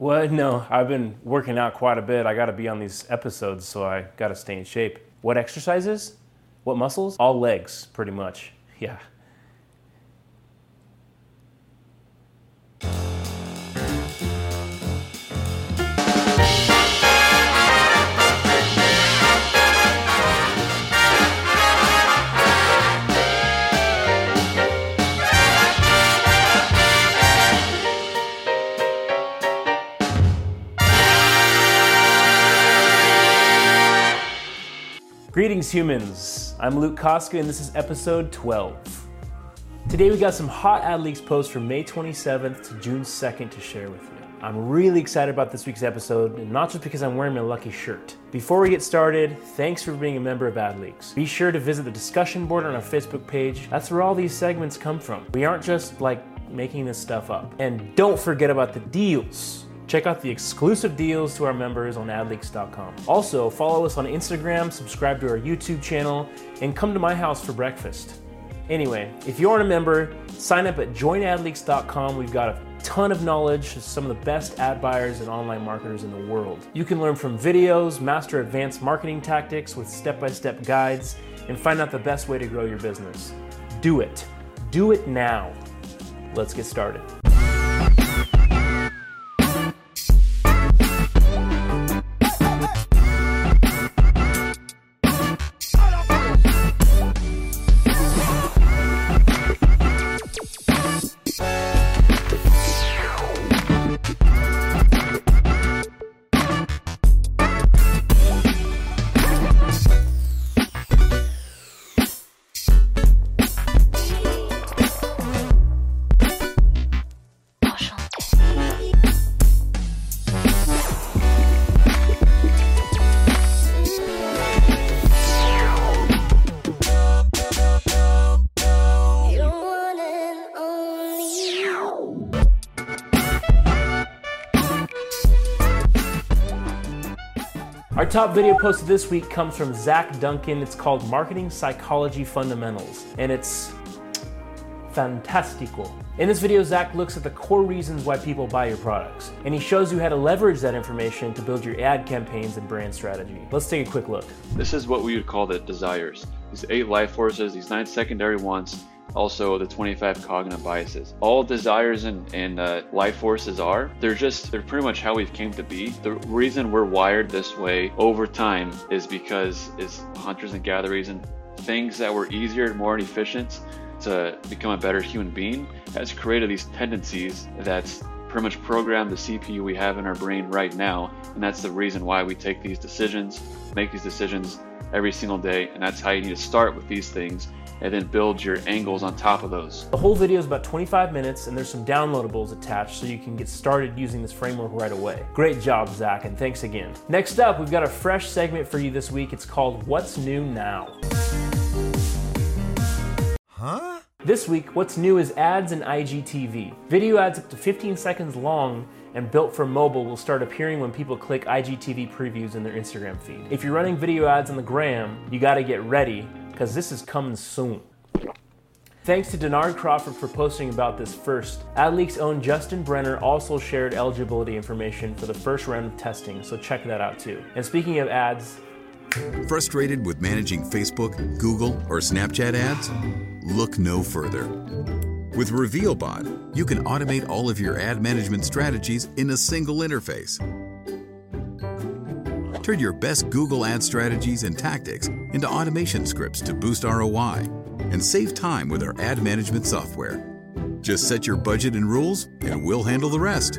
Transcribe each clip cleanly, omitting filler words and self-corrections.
Well, no, I've been working out quite a bit. I gotta be on these episodes, so I gotta stay in shape. What exercises? What muscles? All legs, pretty much, yeah. Greetings, humans. I'm Luke Koska, and this is episode 12. Today we got some hot AdLeaks posts from May 27th to June 2nd to share with you. I'm really excited about this week's episode, and not just because I'm wearing my lucky shirt. Before we get started, thanks for being a member of AdLeaks. Be sure to visit the discussion board on our Facebook page. That's where all these segments come from. We aren't just, making this stuff up. And don't forget about the deals. Check out the exclusive deals to our members on AdLeaks.com. Also, follow us on Instagram, subscribe to our YouTube channel, and come to my house for breakfast. Anyway, if you aren't a member, sign up at JoinAdLeaks.com. We've got a ton of knowledge, some of the best ad buyers and online marketers in the world. You can learn from videos, master advanced marketing tactics with step-by-step guides, and find out the best way to grow your business. Do it. Do it now. Let's get started. Our top video post this week comes from Zach Duncan. It's called Marketing Psychology Fundamentals, and it's fantastical. In this video, Zach looks at the core reasons why people buy your products, and he shows you how to leverage that information to build your ad campaigns and brand strategy. Let's take a quick look. This is what we would call the desires. These 8 life forces, these 9 secondary wants, also the 25 cognitive biases. All desires and life forces are, they're pretty much how we've came to be. The reason we're wired this way over time is because it's hunters and gatherers and things that were easier and more efficient to become a better human being has created these tendencies that's pretty much programmed the CPU we have in our brain right now. And that's the reason why we take these decisions, make these decisions every single day. And that's how you need to start with these things and then build your angles on top of those. The whole video is about 25 minutes and there's some downloadables attached so you can get started using this framework right away. Great job, Zach, and thanks again. Next up, we've got a fresh segment for you this week. It's called What's New Now? Huh? This week, what's new is ads and IGTV. Video ads up to 15 seconds long and built for mobile will start appearing when people click IGTV previews in their Instagram feed. If you're running video ads on the gram, you gotta get ready, because this is coming soon. Thanks to Dennard Crawford for posting about this first. AdLeaks' own Justin Brenner also shared eligibility information for the first round of testing, so check that out too. And speaking of ads... Frustrated with managing Facebook, Google, or Snapchat ads? Look no further. With RevealBot, you can automate all of your ad management strategies in a single interface. Turn your best Google ad strategies and tactics into automation scripts to boost ROI and save time with our ad management software. Just set your budget and rules and we'll handle the rest.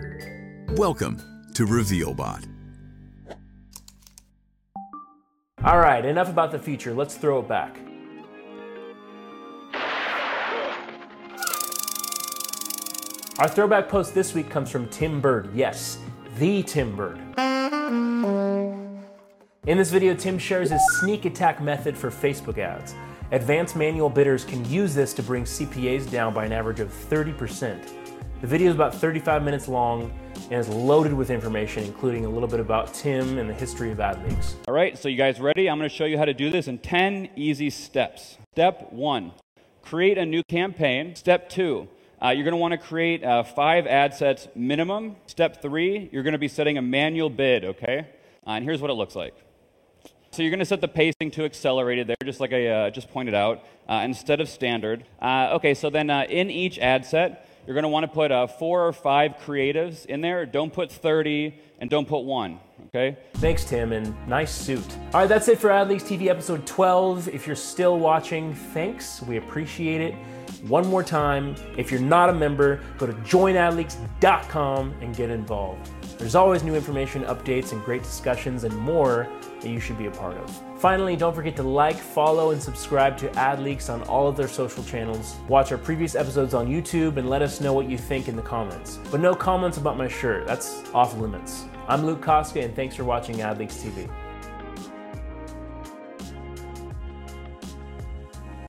Welcome to RevealBot. All right, enough about the future. Let's throw it back. Our throwback post this week comes from Tim Burd. Yes, the Tim Burd. In this video, Tim shares his Sneak Attack Method for Facebook ads. Advanced manual bidders can use this to bring CPAs down by an average of 30%. The video is about 35 minutes long and is loaded with information, including a little bit about Tim and the history of AdLeaks. All right, so you guys ready? I'm going to show you how to do this in 10 easy steps. Step 1, create a new campaign. Step 2, You're going to want to create 5 ad sets minimum. Step 3, you're going to be setting a manual bid, okay? And here's what it looks like. So you're going to set the pacing to accelerated there, just like I just pointed out, instead of standard. Okay, so then in each ad set, you're going to want to put 4 or 5 creatives in there. Don't put 30 and don't put 1, okay? Thanks, Tim, and nice suit. All right, that's it for AdLeaks TV episode 12. If you're still watching, thanks. We appreciate it. One more time, if you're not a member, go to JoinAdLeaks.com and get involved. There's always new information, updates, and great discussions and more that you should be a part of. Finally, don't forget to like, follow, and subscribe to AdLeaks on all of their social channels. Watch our previous episodes on YouTube and let us know what you think in the comments. But no comments about my shirt, that's off limits. I'm Luke Koska, and thanks for watching AdLeaks TV.